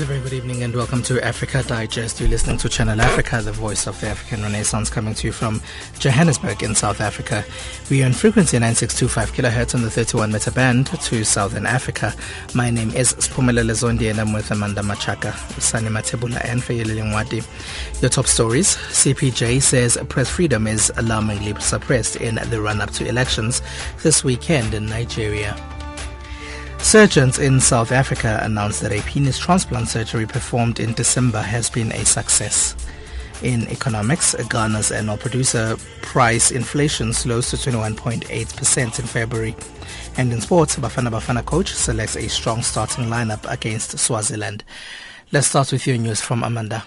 A very good evening and welcome to Africa Digest. You're listening to Channel Africa, the voice of the African Renaissance, coming to you from Johannesburg in South Africa. We are on frequency 9625 kHz on the 31 meter band to Southern Africa. My name is Spumela Lezondi and I'm with Amanda Machaka, Sani Matibula and Fayeleli Mwadi. Your top stories: CPJ says press freedom is alarmingly suppressed in the run-up to elections this weekend in Nigeria. Surgeons in South Africa announced that a penis transplant surgery performed in December has been a success. In economics, Ghana's annual producer price inflation slows to 21.8% in February. And in sports, Bafana Bafana coach selects a strong starting lineup against Swaziland. Let's start with your news from Amanda.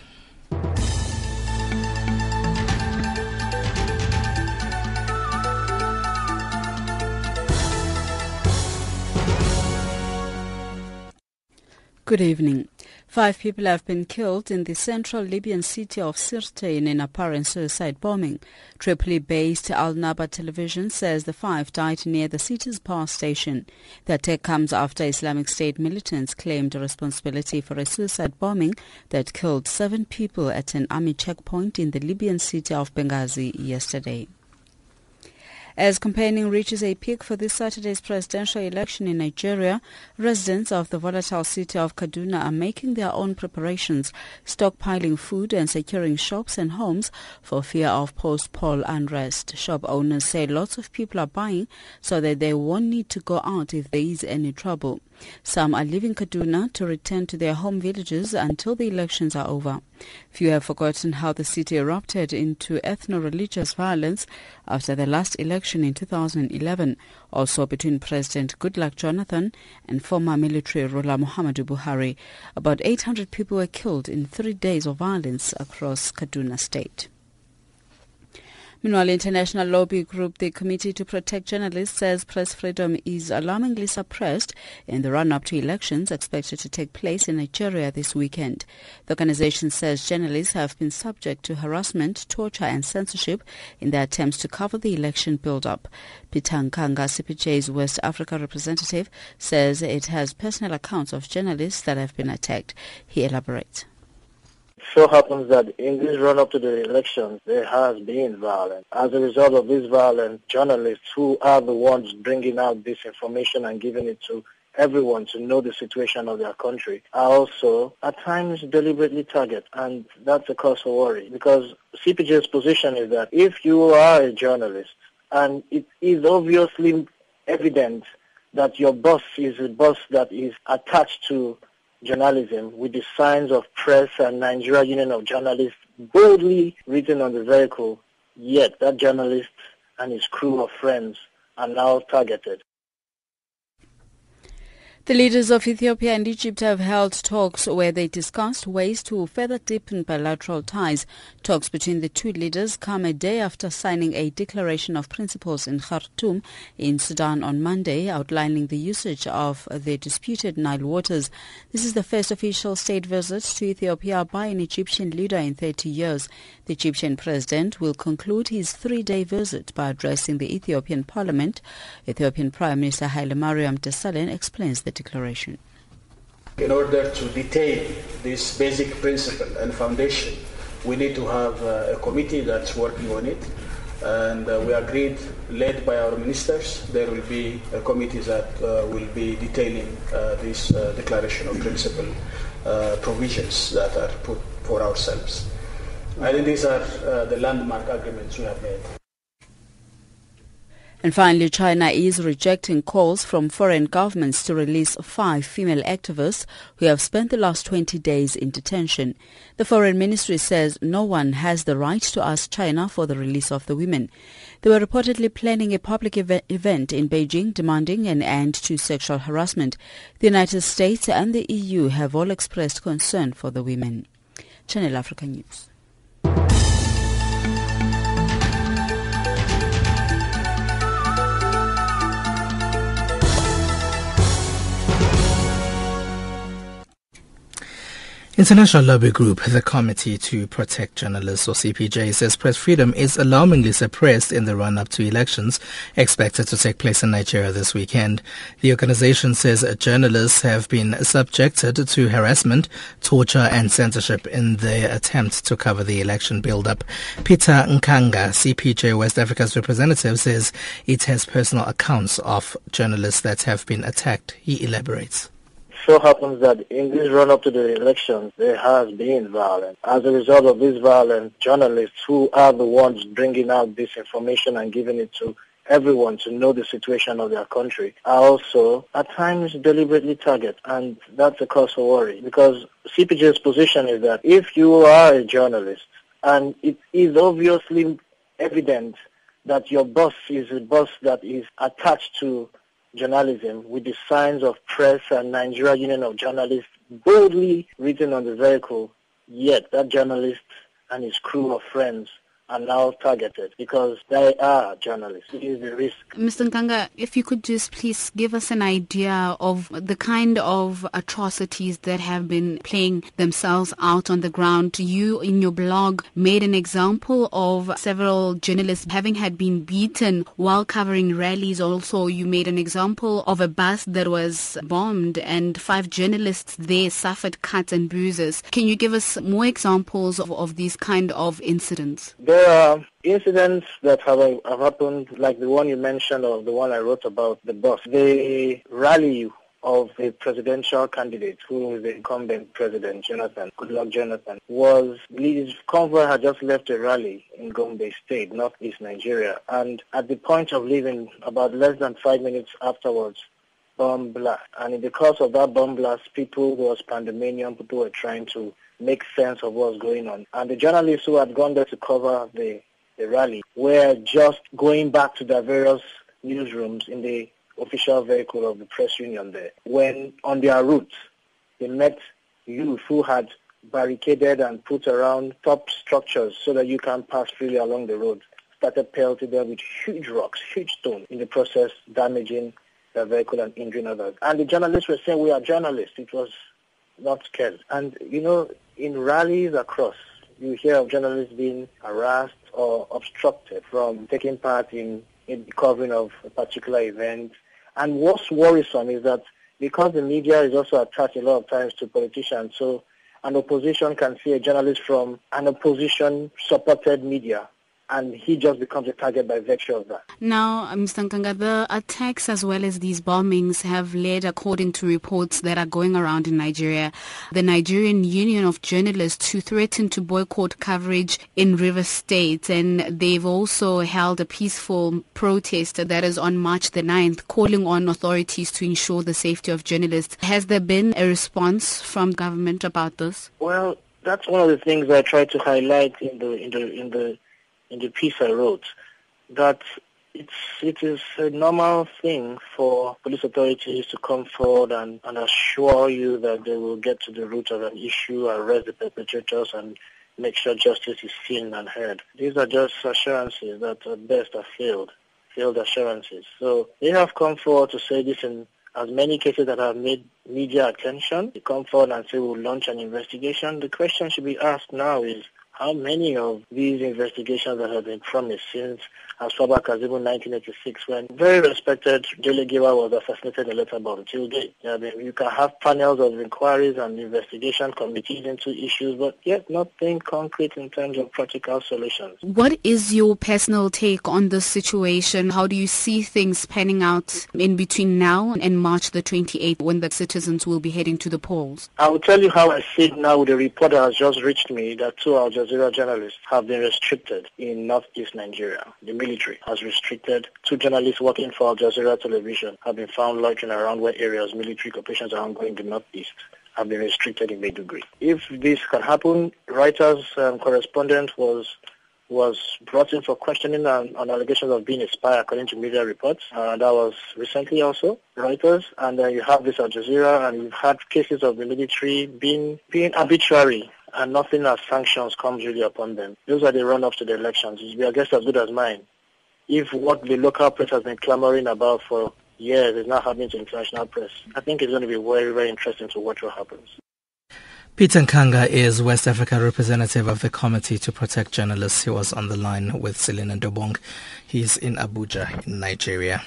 Good evening. 5 people have been killed in the central Libyan city of Sirte in an apparent suicide bombing. Tripoli-based Al Naba television says the 5 died near the city's power station. The attack comes after Islamic State militants claimed responsibility for a suicide bombing that killed 7 people at an army checkpoint in the Libyan city of Benghazi yesterday. As campaigning reaches a peak for this Saturday's presidential election in Nigeria, residents of the volatile city of Kaduna are making their own preparations, stockpiling food and securing shops and homes for fear of post-poll unrest. Shop owners say lots of people are buying so that they won't need to go out if there is any trouble. Some are leaving Kaduna to return to their home villages until the elections are over. Few have forgotten how the city erupted into ethno-religious violence after the last election in 2011, also between President Goodluck Jonathan and former military ruler Muhammadu Buhari. About 800 people were killed in 3 days of violence across Kaduna State. Meanwhile, international lobby group the Committee to Protect Journalists says press freedom is alarmingly suppressed in the run-up to elections expected to take place in Nigeria this weekend. The organization says journalists have been subject to harassment, torture and censorship in their attempts to cover the election build-up. Peter Nkanga, CPJ's West Africa representative, says it has personal accounts of journalists that have been attacked. He elaborates. So happens that in this run-up to the elections, there has been violence. As a result of this violence, journalists who are the ones bringing out this information and giving it to everyone to know the situation of their country are also at times deliberately targeted, and that's a cause for worry, because CPJ's position is that if you are a journalist and it is obviously evident that your boss is a boss that is attached to journalism with the signs of press and Nigeria Union of Journalists boldly written on the vehicle, yet that journalist and his crew of friends are now targeted. The leaders of Ethiopia and Egypt have held talks where they discussed ways to further deepen bilateral ties. Talks between the two leaders come a day after signing a declaration of principles in Khartoum in Sudan on Monday, outlining the usage of the disputed Nile waters. This is the first official state visit to Ethiopia by an Egyptian leader in 30 years. The Egyptian president will conclude his 3-day visit by addressing the Ethiopian parliament. Ethiopian Prime Minister Hailemariam Desalegn explains the declaration. In order to detail this basic principle and foundation, we need to have a committee that's working on it, and we agreed, led by our ministers, there will be a committee that will be detailing this declaration of principle provisions that are put for ourselves. I think these are the landmark agreements we have made. And finally, China is rejecting calls from foreign governments to release 5 female activists who have spent the last 20 days in detention. The Foreign Ministry says no one has the right to ask China for the release of the women. They were reportedly planning a public event in Beijing demanding an end to sexual harassment. The United States and the EU have all expressed concern for the women. Channel Africa News. International lobby group, the Committee to Protect Journalists, or CPJ, says press freedom is alarmingly suppressed in the run-up to elections expected to take place in Nigeria this weekend. The organization says journalists have been subjected to harassment, torture and censorship in their attempt to cover the election build-up. Peter Nkanga, CPJ West Africa's representative, says it has personal accounts of journalists that have been attacked. He elaborates. So happens that in this run-up to the elections, there has been violence. As a result of this violence, journalists who are the ones bringing out this information and giving it to everyone to know the situation of their country are also at times deliberately targeted, and that's a cause for worry, because CPJ's position is that if you are a journalist and it is obviously evident that your boss is a boss that is attached to journalism with the signs of press and Nigeria Union of Journalists boldly written on the vehicle, yet that journalist and his crew of friends are now targeted because they are journalists. It is the risk. Mr. Nkanga, if you could just please give us an idea of the kind of atrocities that have been playing themselves out on the ground. You, in your blog, made an example of several journalists having been beaten while covering rallies. Also, you made an example of a bus that was bombed and 5 journalists there suffered cuts and bruises. Can you give us more examples of these kind of incidents? There are incidents that have happened, like the one you mentioned or the one I wrote about, the bus. The rally of a presidential candidate, who is the incumbent president, Goodluck Jonathan, his convoy had just left a rally in Gombe State, northeast Nigeria, and at the point of leaving, about less than 5 minutes afterwards, bomb blast. And in the course of that bomb blast, people who was pandemonium, people were trying to make sense of what's going on. And the journalists who had gone there to cover the rally were just going back to their various newsrooms in the official vehicle of the press union there. When on their route, they met youth who had barricaded and put around top structures so that you can pass freely along the road, started pelting them with huge rocks, huge stones, in the process damaging their vehicle and injuring others. And the journalists were saying, we are journalists. It was not scared. And, in rallies across, you hear of journalists being harassed or obstructed from taking part in the covering of a particular event. And what's worrisome is that because the media is also attached a lot of times to politicians, so an opposition can see a journalist from an opposition-supported media, and he just becomes a target by virtue of that. Now, Mr. Nkanga, the attacks as well as these bombings have led, according to reports that are going around in Nigeria, the Nigerian Union of Journalists to threaten to boycott coverage in Rivers State. And they've also held a peaceful protest that is on March the 9th, calling on authorities to ensure the safety of journalists. Has there been a response from government about this? Well, that's one of the things I tried to highlight in the piece I wrote, that it is a normal thing for police authorities to come forward and assure you that they will get to the root of an issue, arrest the perpetrators, and make sure justice is seen and heard. These are just assurances that at best are failed assurances. So they have come forward to say this in as many cases that have made media attention. They come forward and say we'll launch an investigation. The question should be asked now is, how many of these investigations that have been promised since as far back as even 1986, when very respected Dele Giwa was assassinated in Letterbomb, till date? You can have panels of inquiries and investigation committees into issues, but yet nothing concrete in terms of practical solutions. What is your personal take on this situation? How do you see things panning out in between now and March the 28th, when the citizens will be heading to the polls? I will tell you how I see it now. The report that has just reached me that 2 hours journalists have been restricted in northeast Nigeria. The military has restricted 2 journalists working for Al Jazeera Television have been found loitering around where areas military operations are ongoing in the northeast, have been restricted in a degree. If this can happen, Reuters correspondent was brought in for questioning on allegations of being a spy, according to media reports. That was recently also Reuters. And then you have this Al Jazeera, and you've had cases of the military being arbitrary, and nothing as sanctions comes really upon them. Those are the run-ups to the elections. It's your guess as good as mine. If what the local press has been clamoring about for years is not happening to international press, I think it's going to be very, very interesting to watch what happens. Peter Nkanga is West Africa representative of the Committee to Protect Journalists. He was on the line with Selina Ndobong. He's in Abuja, in Nigeria.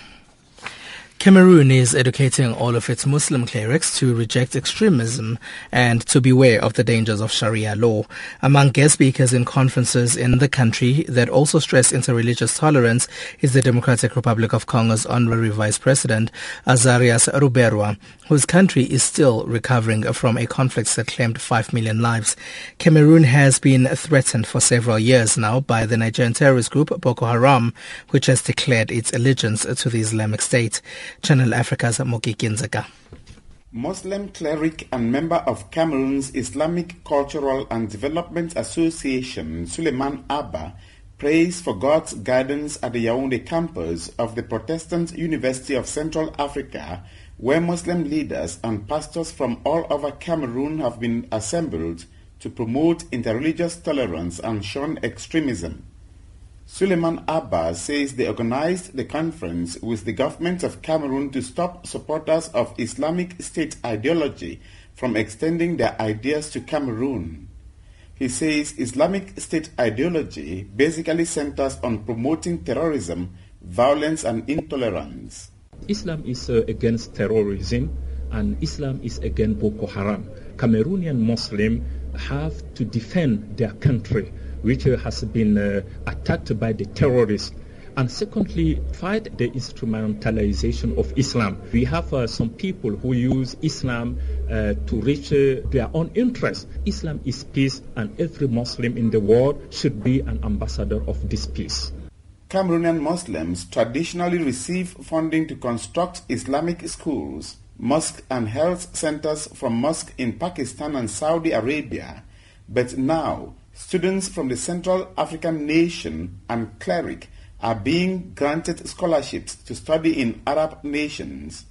Cameroon is educating all of its Muslim clerics to reject extremism and to beware of the dangers of Sharia law. Among guest speakers in conferences in the country that also stress interreligious tolerance is the Democratic Republic of Congo's Honorary Vice President, Azarias Ruberwa, whose country is still recovering from a conflict that claimed 5 million lives. Cameroon has been threatened for several years now by the Nigerian terrorist group Boko Haram, which has declared its allegiance to the Islamic State. Channel Africa's Moki Kinzeka. Muslim cleric and member of Cameroon's Islamic Cultural and Development Association, Suleiman Abba, prays for God's guidance at the Yaoundé campus of the Protestant University of Central Africa, where Muslim leaders and pastors from all over Cameroon have been assembled to promote interreligious tolerance and shun extremism. Suleiman Abba says they organized the conference with the government of Cameroon to stop supporters of Islamic State ideology from extending their ideas to Cameroon. He says Islamic State ideology basically centers on promoting terrorism, violence and intolerance. Islam is against terrorism and Islam is against Boko Haram. Cameroonian Muslims have to defend their country, which has been attacked by the terrorists. And secondly, fight the instrumentalization of Islam. We have some people who use Islam to reach their own interests. Islam is peace, and every Muslim in the world should be an ambassador of this peace. Cameroonian Muslims traditionally receive funding to construct Islamic schools, mosques and health centers from mosques in Pakistan and Saudi Arabia. But now, students from the Central African nation and cleric are being granted scholarships to study in Arab nations.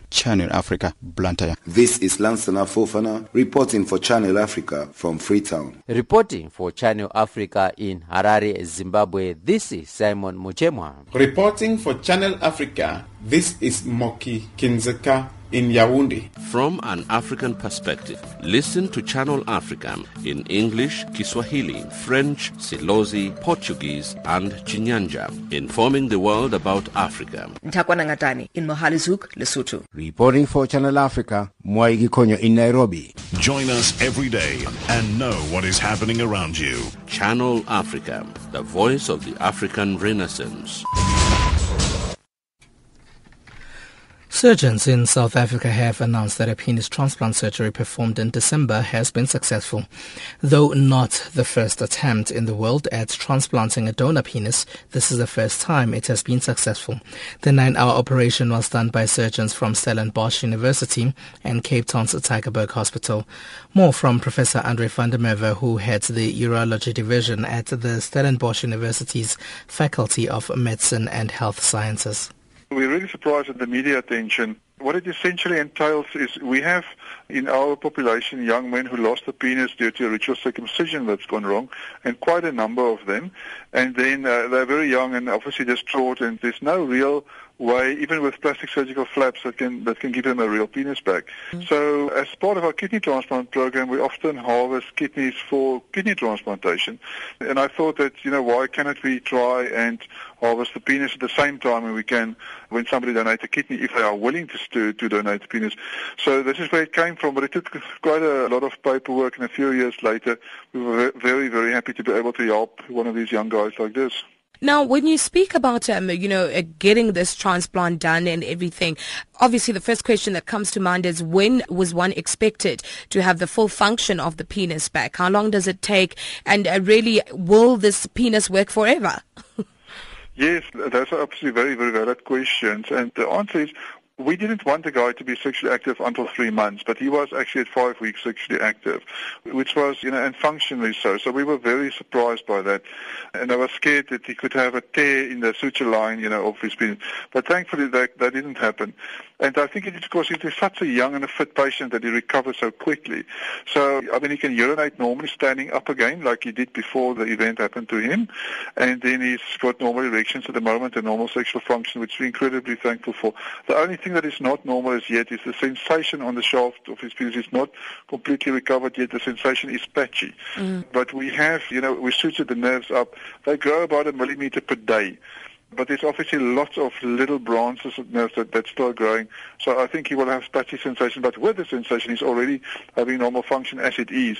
Channel Africa, Blantyre. This is Lansana Fofana reporting for Channel Africa from Freetown. Reporting for Channel Africa in Harare, Zimbabwe, this is Simon Muchema. Reporting for Channel Africa, this is Moki Kinzeka in Yaoundé. From an African perspective, listen to Channel Africa in English, Kiswahili, French, Silozi, Portuguese, and Chinyanja, informing the world about Africa. Ntakwana Ngatani in Mohalizuk, Lesotho. Reporting for Channel Africa, Mwai Gikonyo in Nairobi. Join us every day and know what is happening around you. Channel Africa, the voice of the African Renaissance. Surgeons in South Africa have announced that a penis transplant surgery performed in December has been successful. Though not the first attempt in the world at transplanting a donor penis, this is the first time it has been successful. The 9-hour operation was done by surgeons from Stellenbosch University and Cape Town's Tygerberg Hospital. More from Professor Andre van der Merwe, who heads the urology division at the Stellenbosch University's Faculty of Medicine and Health Sciences. We're really surprised at the media attention. What it essentially entails is we have in our population young men who lost the penis due to a ritual circumcision that's gone wrong, and quite a number of them. And then they're very young and obviously distraught, and there's no real way, even with plastic surgical flaps, that can give them a real penis back. Mm-hmm. So as part of our kidney transplant program, we often harvest kidneys for kidney transplantation. And I thought that, why cannot we try and harvest the penis at the same time when we can, when somebody donates a kidney, if they are willing to donate the penis. So this is where it came from, but it took quite a lot of paperwork, and a few years later, we were very, very happy to be able to help one of these young guys like this. Now, when you speak about, getting this transplant done and everything, obviously the first question that comes to mind is, when was one expected to have the full function of the penis back? How long does it take? And really, will this penis work forever? Yes, that's absolutely very, very valid questions. And the answer is, we didn't want the guy to be sexually active until 3 months, but he was actually at 5 weeks sexually active, which was, and functionally so. So we were very surprised by that. And I was scared that he could have a tear in the suture line, of his penis. But thankfully that didn't happen. And I think it is because he's such a young and a fit patient that he recovers so quickly. So, he can urinate normally standing up again like he did before the event happened to him. And then he's got normal erections at the moment and normal sexual function, which we're incredibly thankful for. The only thing that is not normal as yet is the sensation on the shaft of his penis is not completely recovered yet. The sensation is patchy. But we sutured the nerves up. They grow about a millimeter per day. But there's obviously lots of little branches that's still growing. So I think he will have patchy sensation, but with the sensation, he's already having normal function as it is.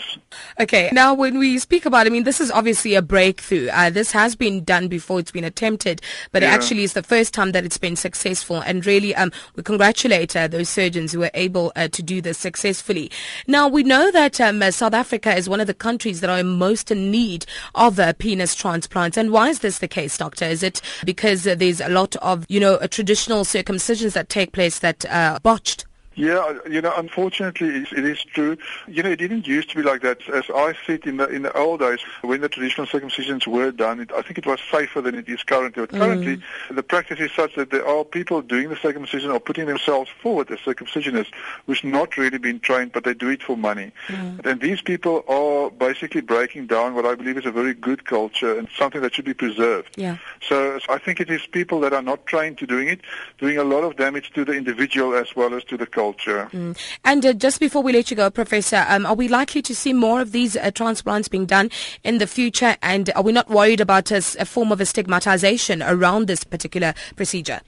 Okay. Now, when we speak about, I mean, this is obviously a breakthrough. This has been done before. It's been attempted, but it actually is the first time that it's been successful. And really, we congratulate those surgeons who were able to do this successfully. Now, we know that South Africa is one of the countries that are most in need of penis transplants. And why is this the case, Doctor? Is it because there's a lot of, traditional circumcisions that take place that are botched? Yeah, unfortunately, it is true. It didn't used to be like that. As I said, in the old days, when the traditional circumcisions were done, I think it was safer than it is currently. But currently, the practice is such that there are people doing the circumcision or putting themselves forward as circumcisionists, who's not really been trained, but they do it for money. And these people are basically breaking down what I believe is a very good culture and something that should be preserved. Yeah. So I think it is people that are not trained to doing it, doing a lot of damage to the individual as well as to the culture. And just before we let you go, Professor, are we likely to see more of these transplants being done in the future? And are we not worried about a form of a stigmatization around this particular procedure?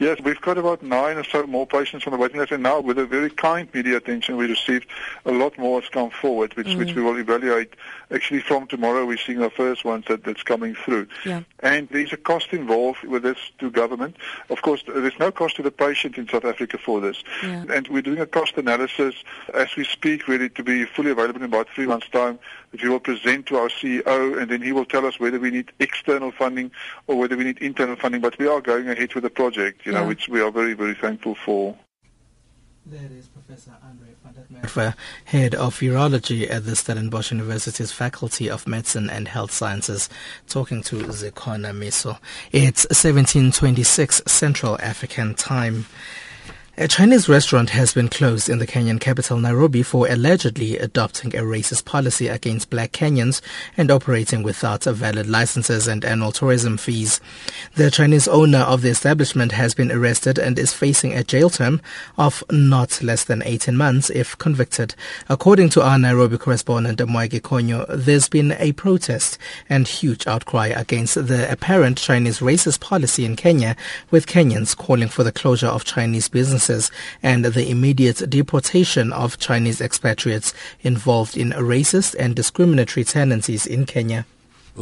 Yes, we've got about 9 or so more patients on the waiting list, and now with the very kind media attention we received, a lot more has come forward, which we will evaluate. Actually, from tomorrow, we're seeing the first ones that's coming through. Yeah. And there's a cost involved with this to government. Of course, there's no cost to the patient in South Africa for this. Yeah. And we're doing a cost analysis as we speak, really, to be fully available in about 3 months' time, that we will present to our CEO, and then he will tell us whether we need external funding or whether we need internal funding. But we are going ahead with the project, which we are very, very thankful for. There is Professor Andre van der Merwe, Head of Urology at the Stellenbosch University's Faculty of Medicine and Health Sciences, talking to Zikhona Ngamiso. It's 17:26 Central African Time. A Chinese restaurant has been closed in the Kenyan capital, Nairobi, for allegedly adopting a racist policy against black Kenyans and operating without valid licenses and annual tourism fees. The Chinese owner of the establishment has been arrested and is facing a jail term of not less than 18 months if convicted. According to our Nairobi correspondent, Mwai Gikonyo, there's been a protest and huge outcry against the apparent Chinese racist policy in Kenya, with Kenyans calling for the closure of Chinese businesses and the immediate deportation of Chinese expatriates involved in racist and discriminatory tendencies in Kenya.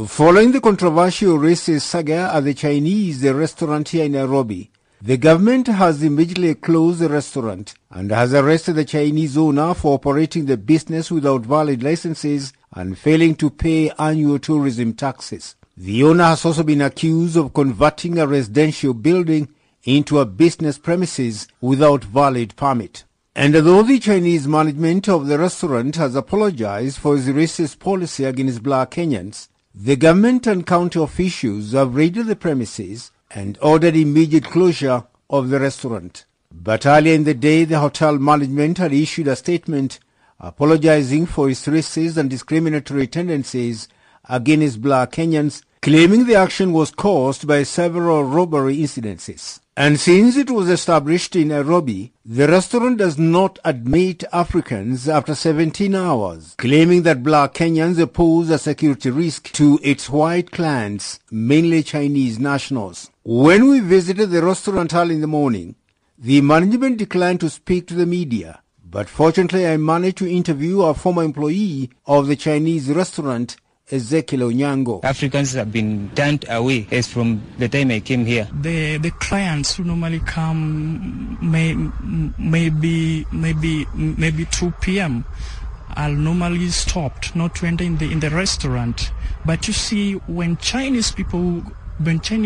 Following the controversial racist saga at the Chinese restaurant here in Nairobi, the government has immediately closed the restaurant and has arrested the Chinese owner for operating the business without valid licenses and failing to pay annual tourism taxes. The owner has also been accused of converting a residential building into a business premises without valid permit. And although the Chinese management of the restaurant has apologized for its racist policy against black Kenyans, the government and county officials have raided the premises and ordered immediate closure of the restaurant. But earlier in the day, the hotel management had issued a statement apologizing for its racist and discriminatory tendencies against black Kenyans, claiming the action was caused by several robbery incidences. And since it was established in Nairobi, the restaurant does not admit Africans after 17 hours, claiming that black Kenyans pose a security risk to its white clients, mainly Chinese nationals. When we visited the restaurant hall in the morning, the management declined to speak to the media. But fortunately, I managed to interview a former employee of the Chinese restaurant, Ezekiel Onyango. Africans have been turned away as from the time I came here. The clients who normally come maybe 2 p.m. are normally stopped not to enter in the restaurant. But you see, when Chinese people enter in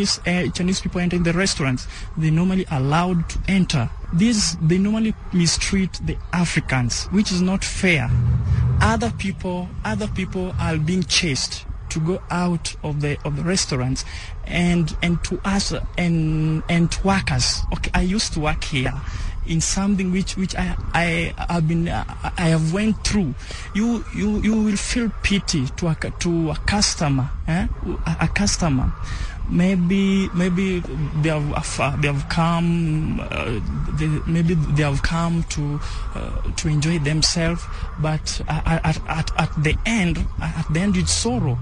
the restaurants, they normally allowed to enter. They normally mistreat the Africans, which is not fair. Other people are being chased to go out of the restaurants, and to us and to workers. Okay, I used to work here in something which I have went through. You will feel pity to a customer, a customer. Maybe they have come to enjoy themselves, but at the end it's sorrow.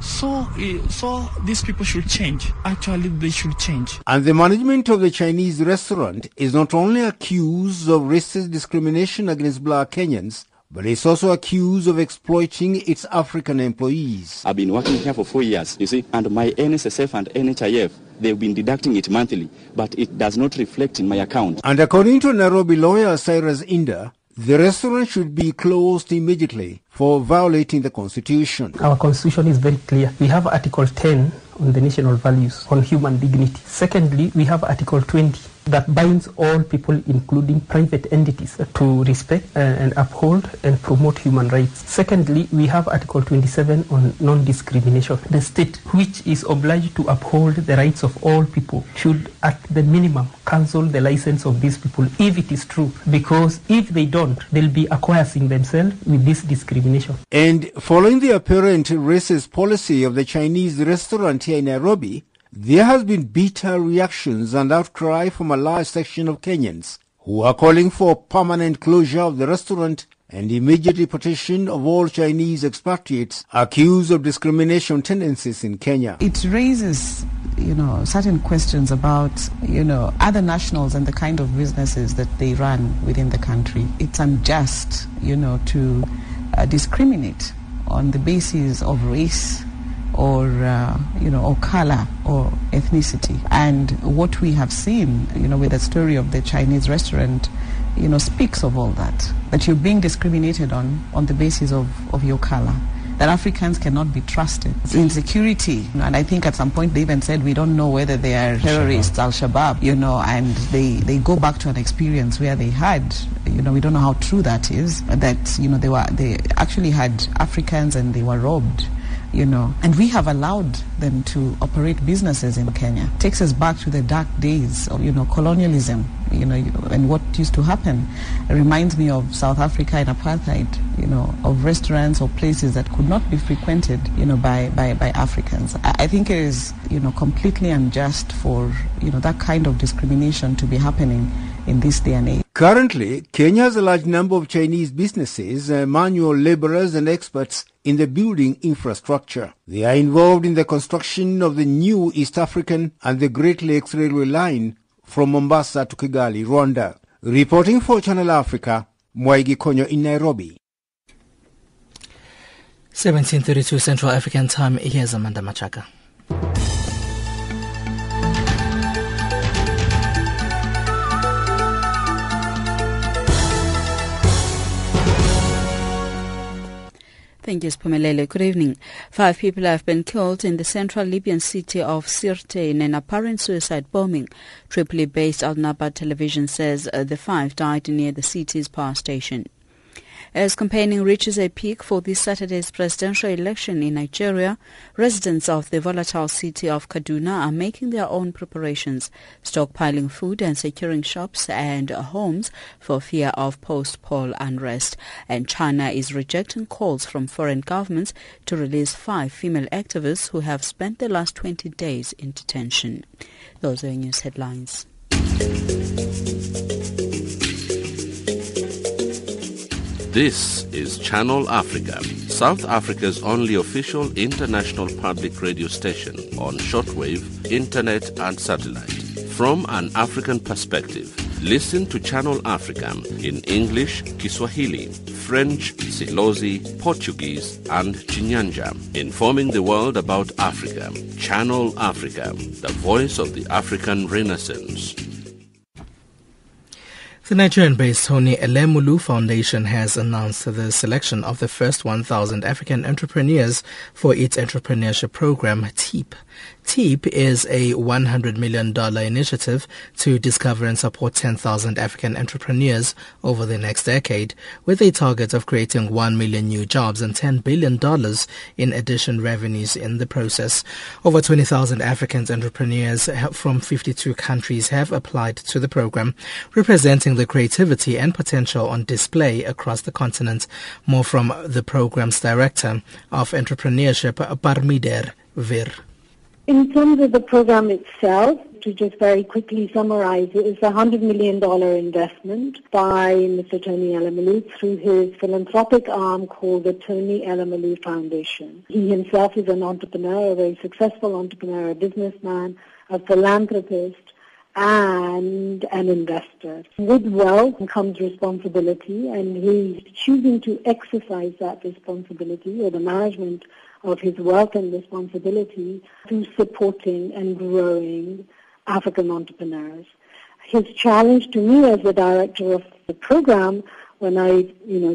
So these people should change. Actually, they should change. And the management of the Chinese restaurant is not only accused of racist discrimination against black Kenyans, but it's also accused of exploiting its African employees. I've been working here for 4 years, you see, and my NSSF and NHIF, they've been deducting it monthly, but it does not reflect in my account. And according to Nairobi lawyer Cyrus Inda, the restaurant should be closed immediately for violating the constitution. Our constitution is very clear. We have Article 10 on the national values, on human dignity. Secondly, we have Article 20 that binds all people, including private entities, to respect and uphold and promote human rights. Secondly, we have Article 27 on non-discrimination. The state, which is obliged to uphold the rights of all people, should at the minimum cancel the license of these people, if it is true, because if they don't, they'll be acquiescing themselves with this discrimination. And following the apparent racist policy of the Chinese restaurant here in Nairobi, there has been bitter reactions and outcry from a large section of Kenyans who are calling for permanent closure of the restaurant and immediate deportation of all Chinese expatriates accused of discrimination tendencies in Kenya. It raises, certain questions about, other nationals and the kind of businesses that they run within the country. It's unjust, to discriminate on the basis of race or, or color or ethnicity. And what we have seen, with the story of the Chinese restaurant, speaks of all that. That you're being discriminated on the basis of your color. That Africans cannot be trusted. It's insecurity. And I think at some point they even said, we don't know whether they are terrorists, Al-Shabaab, and they go back to an experience where they had, we don't know how true that is, that, they actually had Africans and they were robbed. And we have allowed them to operate businesses in Kenya. It takes us back to the dark days of, colonialism, and what used to happen. It reminds me of South Africa in apartheid, of restaurants or places that could not be frequented, by Africans. I think it is, completely unjust for, that kind of discrimination to be happening in this day and age. Currently, Kenya has a large number of Chinese businesses, manual laborers and experts in the building infrastructure. They are involved in the construction of the new East African and the Great Lakes Railway line from Mombasa to Kigali, Rwanda. Reporting for Channel Africa, Mwai Gikonyo in Nairobi. 17:32 Central African Time, here's Amanda Machaka. Thank you, Spumela. Good evening. 5 people have been killed in the central Libyan city of Sirte in an apparent suicide bombing. Tripoli-based Al Naba television says the 5 died near the city's power station. As campaigning reaches a peak for this Saturday's presidential election in Nigeria, residents of the volatile city of Kaduna are making their own preparations, stockpiling food and securing shops and homes for fear of post-poll unrest. And China is rejecting calls from foreign governments to release 5 female activists who have spent the last 20 days in detention. Those are your news headlines. This is Channel Africa, South Africa's only official international public radio station on shortwave, internet and satellite. From an African perspective, listen to Channel Africa in English, Kiswahili, French, Silozi, Portuguese and Chinyanja. Informing the world about Africa. Channel Africa, the voice of the African Renaissance. The Nigerian-based Tony Elumelu Foundation has announced the selection of the first 1,000 African entrepreneurs for its entrepreneurship program, TEEP. TEEP is a $100 million initiative to discover and support 10,000 African entrepreneurs over the next decade, with a target of creating 1 million new jobs and $10 billion in additional revenues in the process. Over 20,000 African entrepreneurs from 52 countries have applied to the program, representing the creativity and potential on display across the continent. More from the program's director of entrepreneurship, Parminder Vir. In terms of the program itself, to just very quickly summarize, it is a $100 million investment by Mr. Tony Elumelu through his philanthropic arm called the Tony Elumelu Foundation. He himself is an entrepreneur, a very successful entrepreneur, a businessman, a philanthropist, and an investor. With wealth comes responsibility, and he's choosing to exercise that responsibility or the management of his wealth and responsibility through supporting and growing African entrepreneurs. His challenge to me as the director of the program when I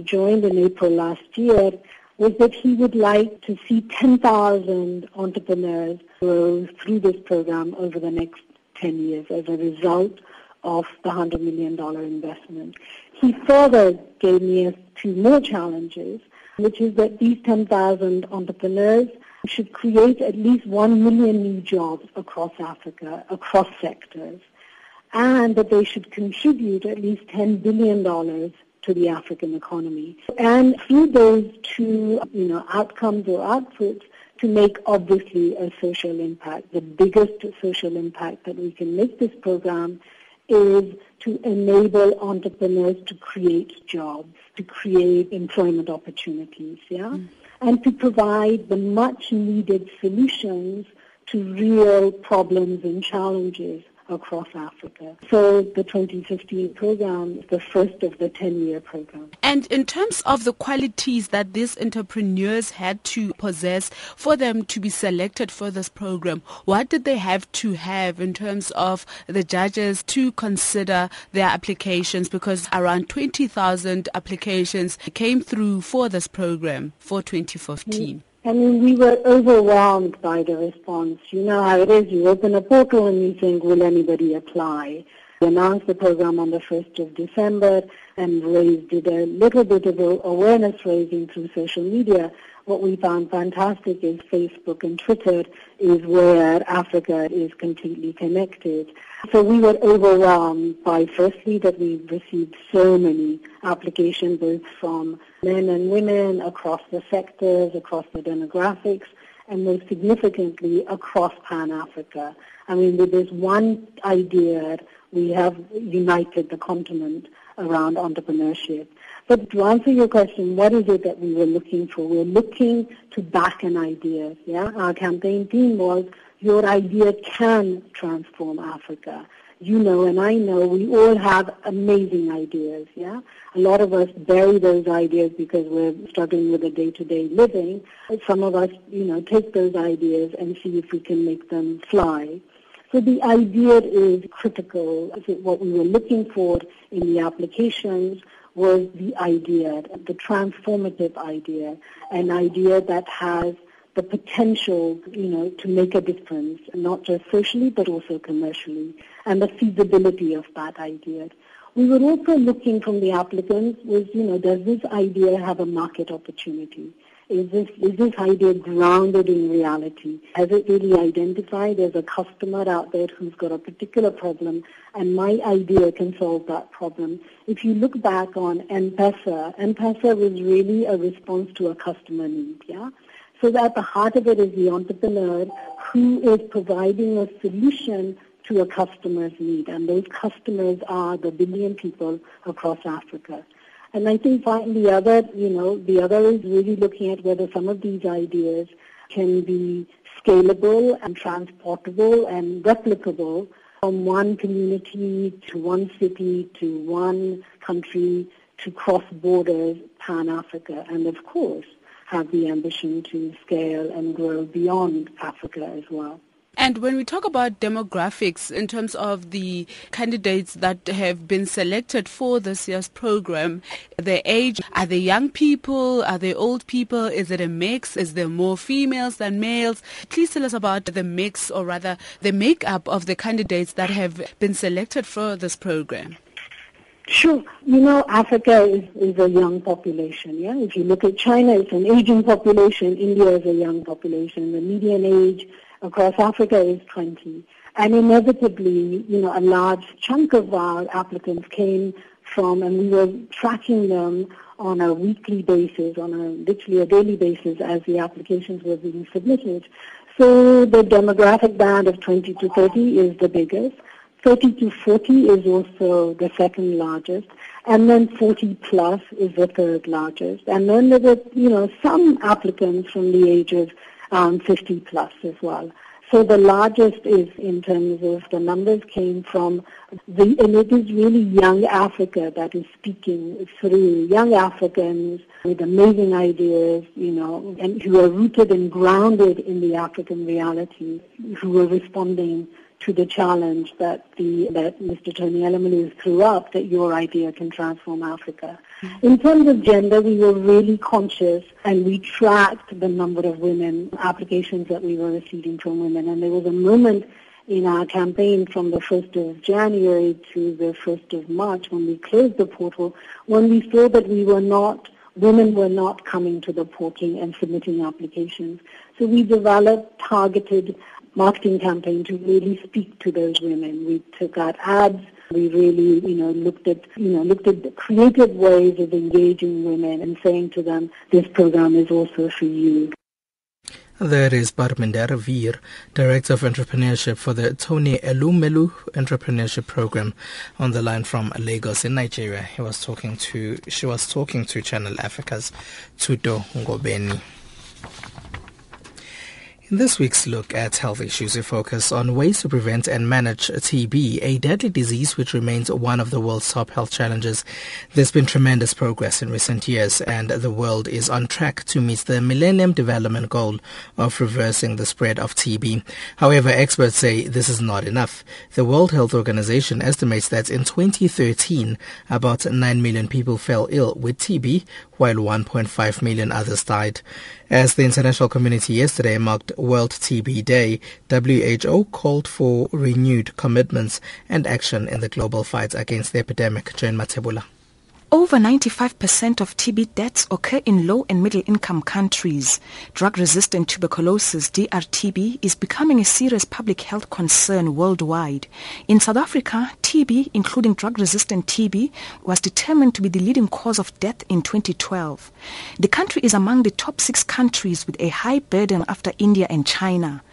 joined in April last year was that he would like to see 10,000 entrepreneurs grow through this program over the next 10 years as a result of the $100 million investment. He further gave me 2 more challenges, which is that these 10,000 entrepreneurs should create at least 1 million new jobs across Africa, across sectors, and that they should contribute at least $10 billion to the African economy. And through those 2 outcomes or outputs, to make, obviously, a social impact. The biggest social impact that we can make this program is to enable entrepreneurs to create jobs, to create employment opportunities, and to provide the much-needed solutions to real problems and challenges across Africa. So the 2015 program is the first of the 10-year program. And in terms of the qualities that these entrepreneurs had to possess for them to be selected for this program, what did they have to have in terms of the judges to consider their applications? Because around 20,000 applications came through for this program for 2015. We were overwhelmed by the response. You know how it is. You open a portal and you think, will anybody apply? We announced the program on the 1st of December and did a little bit of awareness raising through social media. What we found fantastic is Facebook and Twitter is where Africa is completely connected. So we were overwhelmed by, firstly, that we received so many applications, both from men and women, across the sectors, across the demographics, and most significantly, across Pan-Africa. With this one idea, we have united the continent around entrepreneurship. But to answer your question, what is it that we were looking for? We're looking to back an idea. Our campaign theme was, your idea can transform Africa. You know and I know we all have amazing ideas, A lot of us bury those ideas because we're struggling with the day-to-day living. Some of us, take those ideas and see if we can make them fly. So the idea is critical. What we were looking for in the applications was the idea, the transformative idea, an idea that has the potential, to make a difference, not just socially but also commercially, and the feasibility of that idea. We were also looking from the applicants was, does this idea have a market opportunity? Is this idea grounded in reality? Has it really identified as a customer out there who's got a particular problem, and my idea can solve that problem? If you look back on M-Pesa was really a response to a customer need, So at the heart of it is the entrepreneur who is providing a solution to a customer's need, and those customers are the billion people across Africa. And I think finally the other is really looking at whether some of these ideas can be scalable and transportable and replicable from one community to one city to one country to cross borders, Pan-Africa, and of course have the ambition to scale and grow beyond Africa as well. And when we talk about demographics in terms of the candidates that have been selected for this year's program, their age, are they young people? Are they old people? Is it a mix? Is there more females than males? Please tell us about the mix, or rather the makeup of the candidates that have been selected for this program. Sure. Africa is a young population, If you look at China, it's an aging population. India is a young population. The median age across Africa is 20. And inevitably, a large chunk of our applicants came from, and we were tracking them on a weekly basis, on a daily basis as the applications were being submitted. So the demographic band of 20 to 30 is the biggest. 30 to 40 is also the second largest. And then 40 plus is the third largest. And then there were, some applicants from the age of 50 plus as well. So the largest is in terms of the numbers came from and it is really young Africa that is speaking through young Africans with amazing ideas, and who are rooted and grounded in the African reality, who are responding to the challenge that Mr. Tony Elumelu threw up, that your idea can transform Africa. Mm-hmm. In terms of gender, we were really conscious and we tracked the number of women applications that we were receiving from women. And there was a moment in our campaign from the 1st of January to the 1st of March when we closed the portal, when we saw that women were not coming to the portal and submitting applications. So we developed targeted marketing campaign to really speak to those women. We took out ads. We really, looked at creative ways of engaging women and saying to them, this program is also for you. There is Barmindara Veer, Director of Entrepreneurship for the Tony Elumelu Entrepreneurship Program, on the line from Lagos in Nigeria. She was talking to Channel Africa's Tudo Ngobeni. In this week's look at health issues, we focus on ways to prevent and manage TB, a deadly disease which remains one of the world's top health challenges. There's been tremendous progress in recent years, and the world is on track to meet the Millennium Development Goal of reversing the spread of TB. However, experts say this is not enough. The World Health Organization estimates that in 2013, about 9 million people fell ill with TB, while 1.5 million others died. As the international community yesterday marked World TB Day, WHO called for renewed commitments and action in the global fight against the epidemic. Joan Matebula. Over 95% of TB deaths occur in low and middle-income countries. Drug-resistant tuberculosis, DRTB, is becoming a serious public health concern worldwide. In South Africa, TB, including drug-resistant TB, was determined to be the leading cause of death in 2012. The country is among the top 6 countries with a high burden after India and China.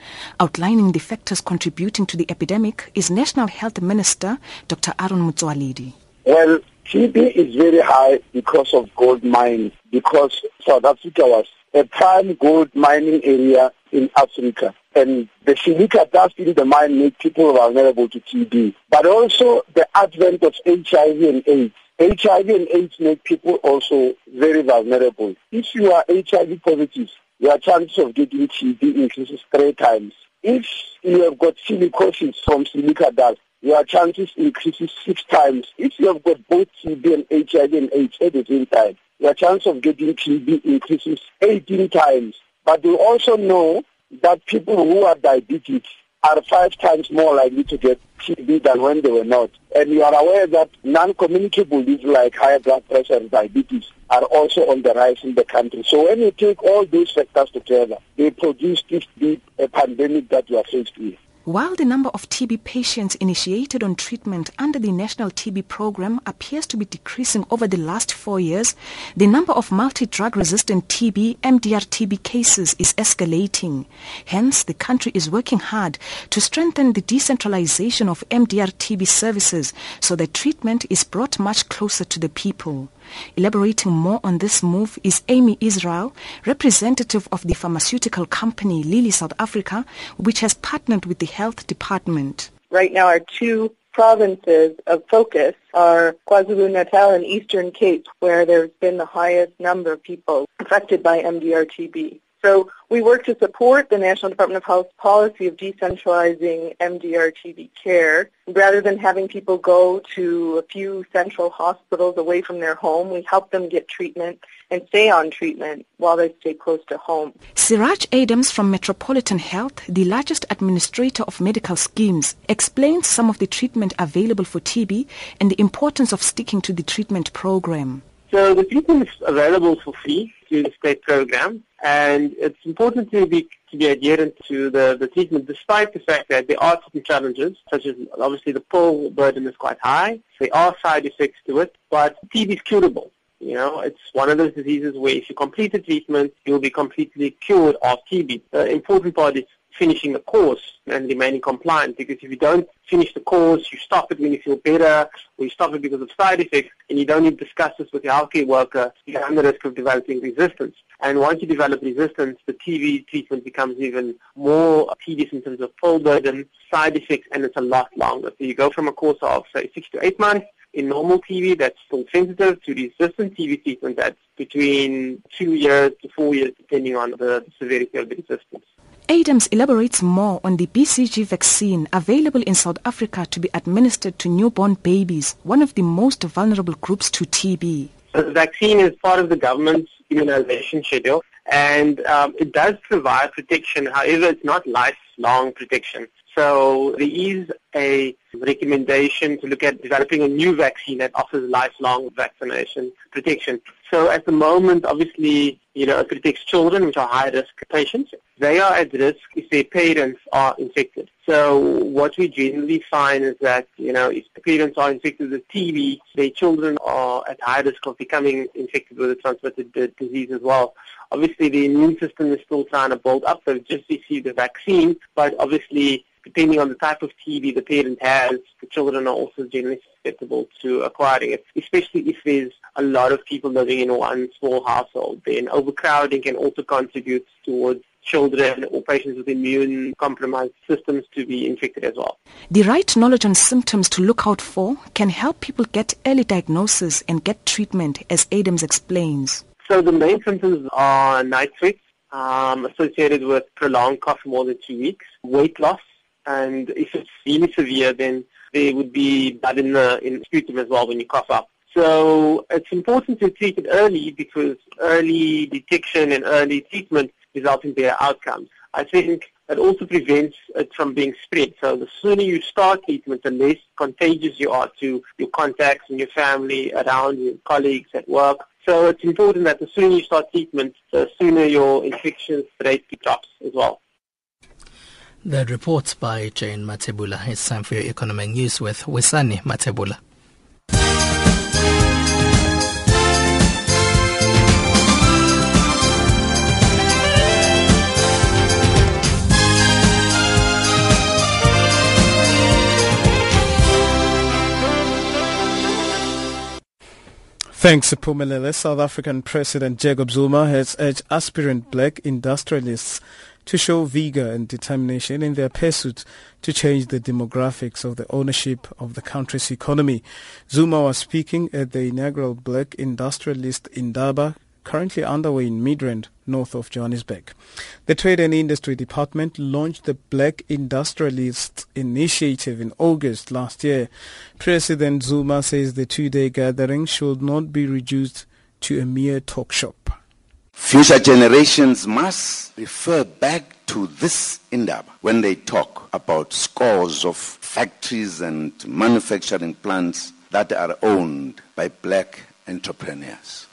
Outlining the factors contributing to the epidemic is National Health Minister Dr. Aaron Motsoaledi. Well, TB is very high because of gold mines, because South Africa was a prime gold mining area in Africa. And the silica dust in the mine made people vulnerable to TB. But also the advent of HIV and AIDS. HIV and AIDS make people also very vulnerable. If you are HIV positive, your chances of getting TB increases 3 times. If you have got silicosis from silica dust, your chances increases 6 times. If you have got both TB and HIV and AIDS at the same time, your chance of getting TB increases 18 times. But we also know that people who are diabetic are 5 times more likely to get TB than when they were not. And you are aware that non-communicable diseases like high blood pressure and diabetes are also on the rise in the country. So when you take all those factors together, they produce this big pandemic that you are faced with. While the number of TB patients initiated on treatment under the National TB Program appears to be decreasing over the last 4 years, the number of multi-drug-resistant TB, MDR-TB cases is escalating. Hence, the country is working hard to strengthen the decentralization of MDR-TB services so that treatment is brought much closer to the people. Elaborating more on this move is Amy Israel, representative of the pharmaceutical company Lilly South Africa, which has partnered with the Health Department. Right now our 2 provinces of focus are KwaZulu-Natal and Eastern Cape, where there's been the highest number of people affected by MDR-TB. So we work to support the National Department of Health's policy of decentralizing MDR-TB care. Rather than having people go to a few central hospitals away from their home, we help them get treatment and stay on treatment while they stay close to home. Siraj Adams from Metropolitan Health, the largest administrator of medical schemes, explains some of the treatment available for TB and the importance of sticking to the treatment program. So the treatment is available for free through the state program, and it's important to be adherent to the treatment, despite the fact that there are certain challenges, such as obviously the pill burden is quite high. There are side effects to it, but TB is curable. It's one of those diseases where if you complete the treatment, you'll be completely cured of TB. The important part is finishing the course and remaining compliant, because if you don't finish the course, you stop it when you feel better, or you stop it because of side effects, and you don't even discuss this with your healthcare worker, you're under risk of developing resistance. And once you develop resistance, the TB treatment becomes even more tedious in terms of full burden, side effects, and it's a lot longer. So you go from a course of, say, 6 to 8 months in normal TB that's still sensitive to resistant TB treatment that's between 2 years to 4 years, depending on the severity of the resistance. Adams elaborates more on the BCG vaccine available in South Africa to be administered to newborn babies, one of the most vulnerable groups to TB. So the vaccine is part of the government's immunization schedule, and it does provide protection. However, it's not lifelong protection. So there is a recommendation to look at developing a new vaccine that offers lifelong vaccination protection. So at the moment, obviously, it protects children, which are high-risk patients. They are at risk if their parents are infected. So what we generally find is that, if the parents are infected with TB, their children are at high risk of becoming infected with a transmitted disease as well. Obviously, the immune system is still trying to build up. They've just received the vaccine, but obviously, depending on the type of TB the parent has, the children are also generally susceptible to acquiring it, especially if there's a lot of people living in one small household. Then overcrowding can also contribute towards children or patients with immune-compromised systems to be infected as well. The right knowledge on symptoms to look out for can help people get early diagnosis and get treatment, as Adams explains. So the main symptoms are night sweats associated with prolonged cough more than 2 weeks, weight loss, and if it's really severe, then there would be blood in the sputum as well when you cough up. So it's important to treat it early, because early detection and early treatment result in better outcomes. I think it also prevents it from being spread. So the sooner you start treatment, the less contagious you are to your contacts and your family around you, colleagues at work. So it's important that the sooner you start treatment, the sooner your infection rate drops as well. That report by Jane Matebula. It's time for your economic news with Sani Matebula. Thanks, Pumelele. South African President Jacob Zuma has urged aspirant black industrialists to show vigour and determination in their pursuit to change the demographics of the ownership of the country's economy. Zuma was speaking at the inaugural Black Industrialist Indaba, currently underway in Midrand, north of Johannesburg. The Trade and Industry Department launched the Black Industrialists Initiative in August last year. President Zuma says the two-day gathering should not be reduced to a mere talk shop. Future generations must refer back to this Indaba when they talk about scores of factories and manufacturing plants that are owned by black entrepreneurs.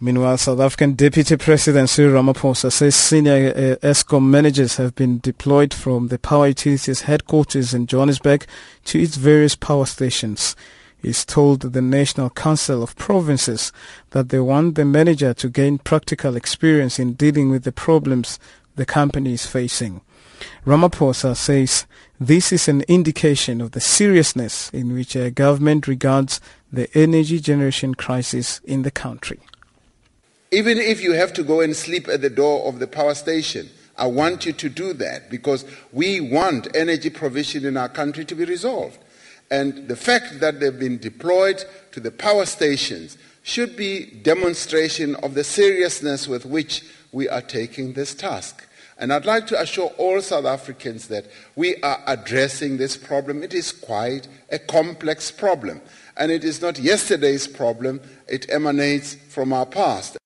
Meanwhile, South African Deputy President Cyril Ramaphosa says senior Eskom managers have been deployed from the power utilities headquarters in Johannesburg to its various power stations. He's told the National Council of Provinces that they want the manager to gain practical experience in dealing with the problems the company is facing. Ramaphosa says this is an indication of the seriousness in which our government regards the energy generation crisis in the country. Even if you have to go and sleep at the door of the power station, I want you to do that, because we want energy provision in our country to be resolved. And the fact that they've been deployed to the power stations should be demonstration of the seriousness with which we are taking this task. And I'd like to assure all South Africans that we are addressing this problem. It is quite a complex problem. And it is not yesterday's problem. It emanates from our past.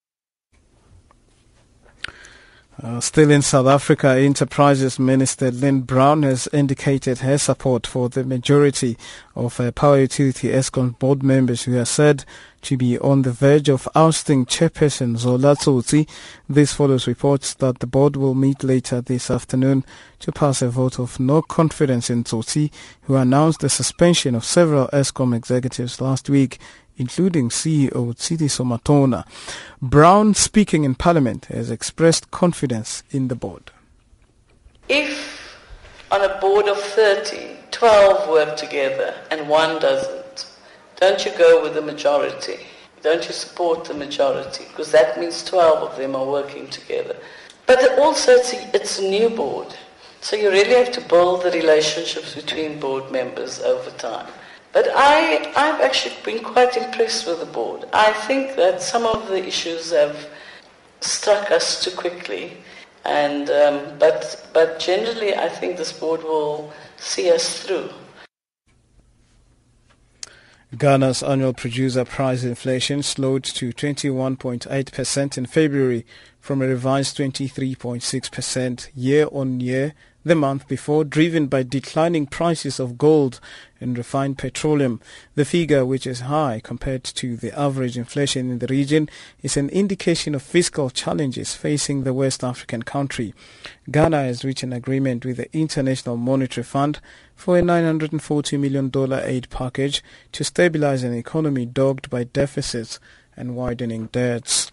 Still in South Africa, Enterprises Minister Lynn Brown has indicated her support for the majority of power utility Eskom board members who are said to be on the verge of ousting chairperson Zola Tsotsi. This follows reports that the board will meet later this afternoon to pass a vote of no confidence in Tsotsi, who announced the suspension of several Eskom executives last week including CEO Tsiti Somatona. Brown, speaking in Parliament, has expressed confidence in the board. If on a board of 30, 12 work together and one doesn't, don't you go with the majority? Don't you support the majority? Because that means 12 of them are working together. But also it's a new board. So you really have to build the relationships between board members over time. But I've actually been quite impressed with the board. I think that some of the issues have struck us too quickly. And but generally, I think this board will see us through. Ghana's annual producer price inflation slowed to 21.8% in February from a revised 23.6% year-on-year the month before, driven by declining prices of gold and refined petroleum. The figure, which is high compared to the average inflation in the region, is an indication of fiscal challenges facing the West African country. Ghana has reached an agreement with the International Monetary Fund for a $940 million aid package to stabilize an economy dogged by deficits and widening debts.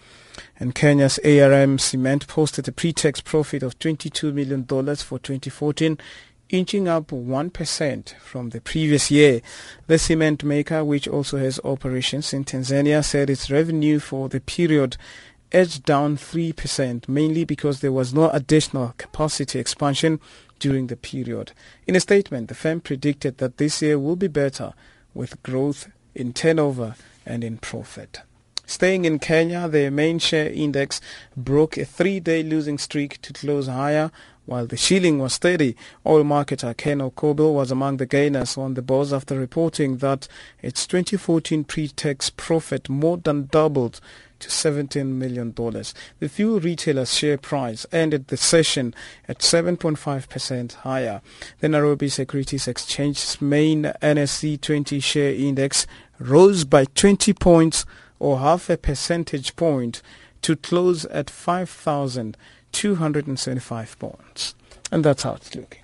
And Kenya's ARM Cement posted a pre-tax profit of $22 million for 2014, inching up 1% from the previous year. The cement maker, which also has operations in Tanzania, said its revenue for the period edged down 3%, mainly because there was no additional capacity expansion during the period. In a statement, the firm predicted that this year will be better, with growth in turnover and in profit. Staying in Kenya, the main share index broke a three-day losing streak to close higher, while the shilling was steady. Oil marketer Ken Okobil was among the gainers on the bourse after reporting that its 2014 pre-tax profit more than doubled to $17 million. The fuel retailer's share price ended the session at 7.5% higher. The Nairobi Securities Exchange's main NSE 20 share index rose by 20 points or 0.5 percentage point to close at 5,275 points. And that's how it's looking.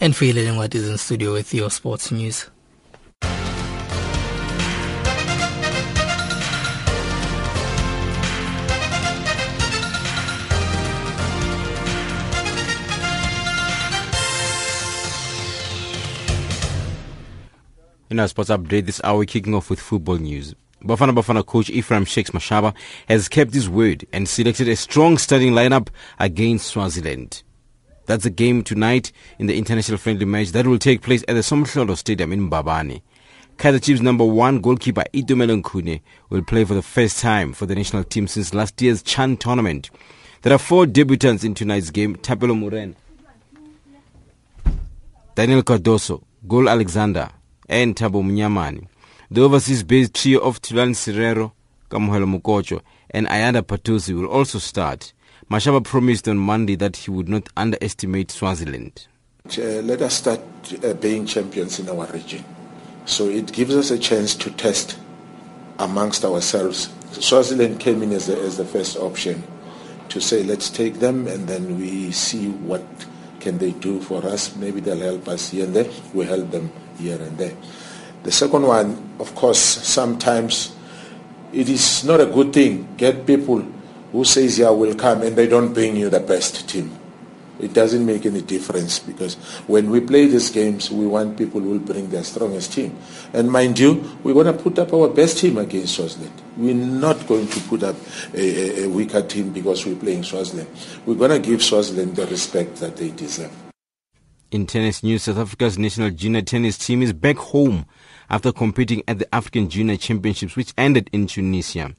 And Fayeleli Mwadi is in studio with your sports news. In our sports update this hour, kicking off with football news. Bafana Bafana coach Ephraim Sheiks Mashaba has kept his word and selected a strong starting lineup against Swaziland. That's the game tonight in the international friendly match that will take place at the Somhlolo Stadium in Mbabane. Kaizer Chiefs number one goalkeeper Idumele Nkune will play for the first time for the national team since last year's Chan tournament. There are four debutants in tonight's game: Tapelo Muren, Daniel Cardoso, Goal Alexander, and Thabo Mnyamani. The overseas-based trio of Tulani Sirero, Kamuhelo Mukocho, and Ayanda Patusi will also start. Mashaba promised on Monday that he would not underestimate Swaziland. Let us start being champions in our region. So it gives us a chance to test amongst ourselves. Swaziland came in as the first option to say, let's take them and then we see what can they do for us. Maybe they'll help us here and there. We help them here and there. The second one, of course, sometimes it is not a good thing. Get people who says, yeah, will come and they don't bring you the best team. It doesn't make any difference, because when we play these games, we want people who will bring their strongest team. And mind you, we're going to put up our best team against Swaziland. We're not going to put up a weaker team because we're playing Swaziland. We're going to give Swaziland the respect that they deserve. In tennis news, South Africa's national junior tennis team is back home after competing at the African Junior Championships, which ended in Tunisia.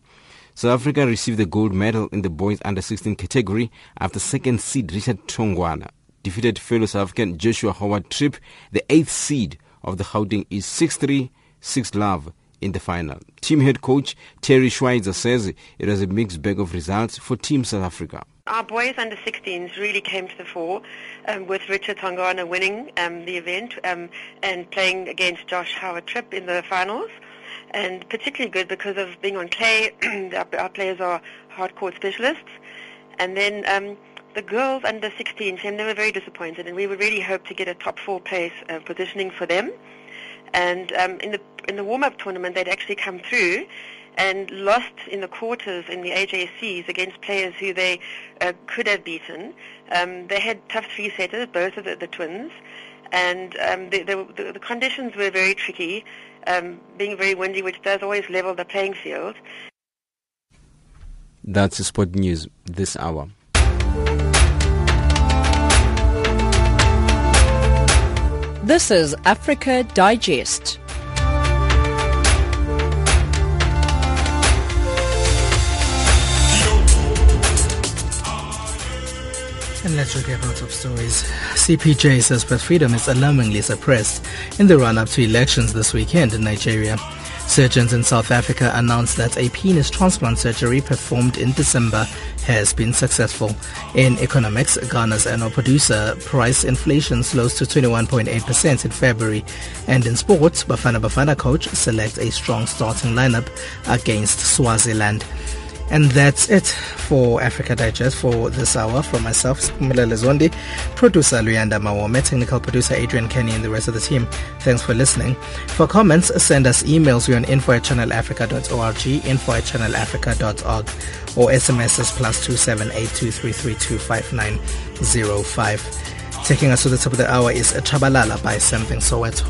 South Africa received the gold medal in the boys under-16 category after second seed Richard Tongwana defeated fellow South African Joshua Howard Tripp, the eighth seed of the Gauteng East, 6-3, 6-love in the final. Team head coach Terry Schweitzer says it was a mixed bag of results for Team South Africa. Our boys under 16s really came to the fore, with Richard Tongwana winning the event and playing against Josh Howard Tripp in the finals. And particularly good because of being on clay. Our players are hardcore specialists. And then the girls under 16, Sam, they were very disappointed, and we would really hope to get a top four place positioning for them. And in the warm-up tournament, they'd actually come through and lost in the quarters in the AJCs against players who they could have beaten. They had tough three-setters, both of the twins, and the conditions were very tricky, being very windy, which does always level the playing field. That's Sport News this hour. This is Africa Digest. And let's recap our top stories. CPJ says press freedom is alarmingly suppressed in the run-up to elections this weekend in Nigeria. Surgeons in South Africa announced that a penis transplant surgery performed in December has been successful. In economics, Ghana's annual producer price inflation slows to 21.8% in February. And in sports, Bafana Bafana coach selects a strong starting lineup against Swaziland. And that's it for Africa Digest for this hour. From myself, Spumela Lezondi, producer Luyanda Mawome, technical producer Adrian Kenny, and the rest of the team, thanks for listening. For comments, send us emails. We're on info@channelafrica.org, info@channelafrica.org, or SMS us +27823325905. Taking us to the top of the hour is Chabalala by Something Soweto.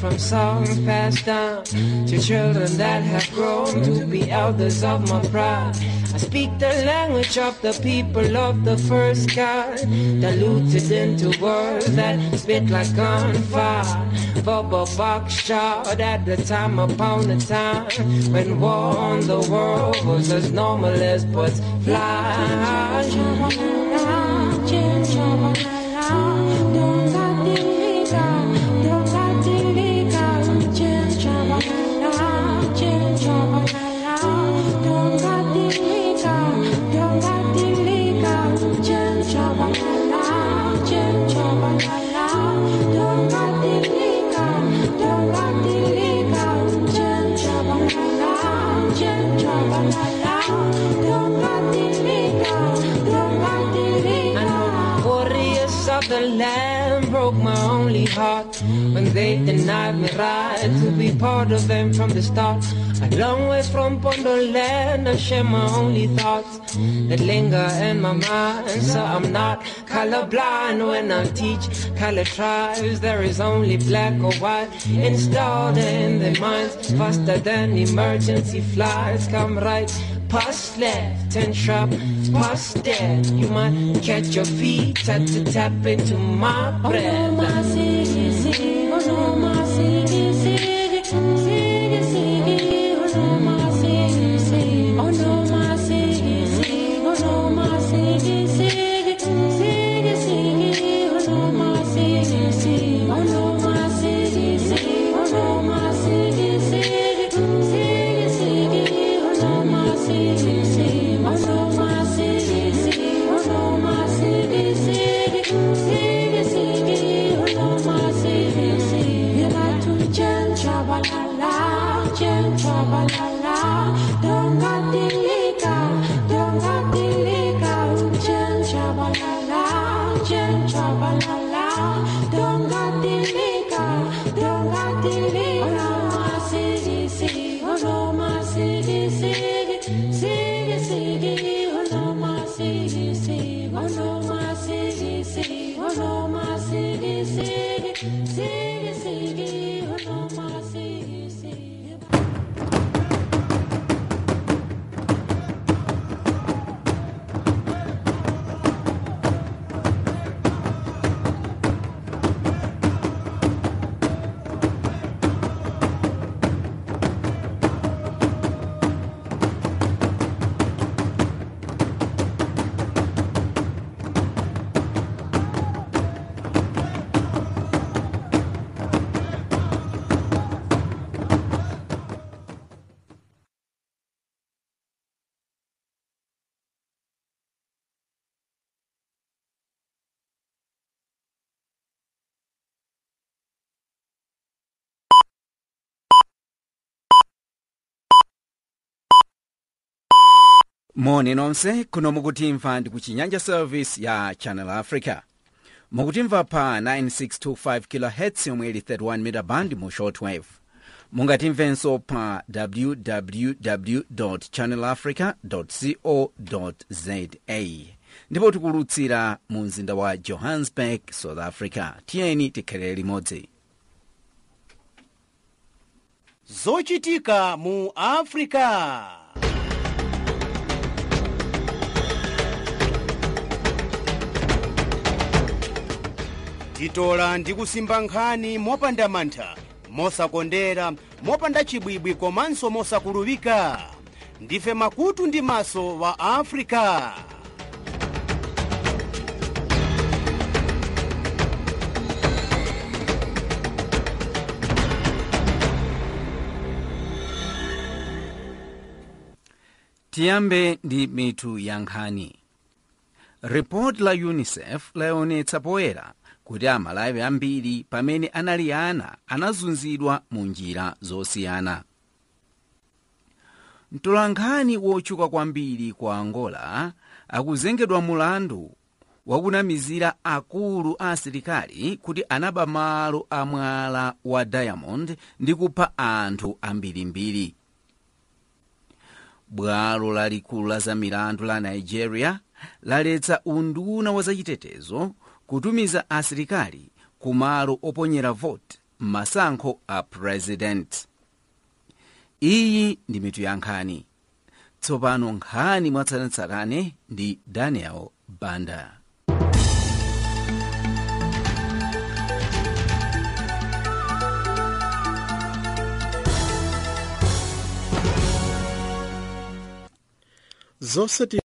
From songs passed down to children that have grown to be elders of my pride. I speak the language of the people of the first kind, diluted into words that spit like gunfire. Bubble box shot at the time upon the time when war on the world was as normal as birds fly. Heart when they denied me right to be part of them from the start. A long way from Pondoland, I share my only thoughts that linger in my mind, so I'm not colorblind when I teach color tribes. There is only black or white installed in their minds, faster than emergency flies. Come right past left and sharp past dead. You might catch your feet, tap to tap into my breath. Oh, no, my Mone nonse kuno mukutimva ndi kuchinyanja service ya Channel Africa. Mukutimva pa 9625 kHz yomweli 31 meter band mu shortwave. Mungatimvenso pa www.channelafrica.co.za. Ndipo tukulutsira munzinda wa Johannesburg, South Africa. Tieni tikeleli modzi. Zochitika mu Africa. Titola ndikusimba nkhani mopanda mantha, mosakondera, mopanda chibwibwi komanso mosakuluvika. Ndife makutu ndi maso wa Africa. Tiambe ndi mitu ya nkhani. Report la UNICEF laonetsa poera kuti amalawi ambiri pamene anali ana anazunzidwa munjira zosiyana. Mtolangani wochuka kwambiri kwa Angola akuzengedwa mulandu wakunamizira akulu asilikali kuti anaba malo a mwala wa Diamond ndi kupha anthu ambirimbiri. Bwalo lalikulu la za milandu la Nigeria laletsa unduna wa zachitetezo kutumiza asilikali kumalo oponyera vote masankho a president. Iyi ndi mitu ya nkhani. Tsopano nkhani mwatsalantsarane ndi Daniel Banda. Zosati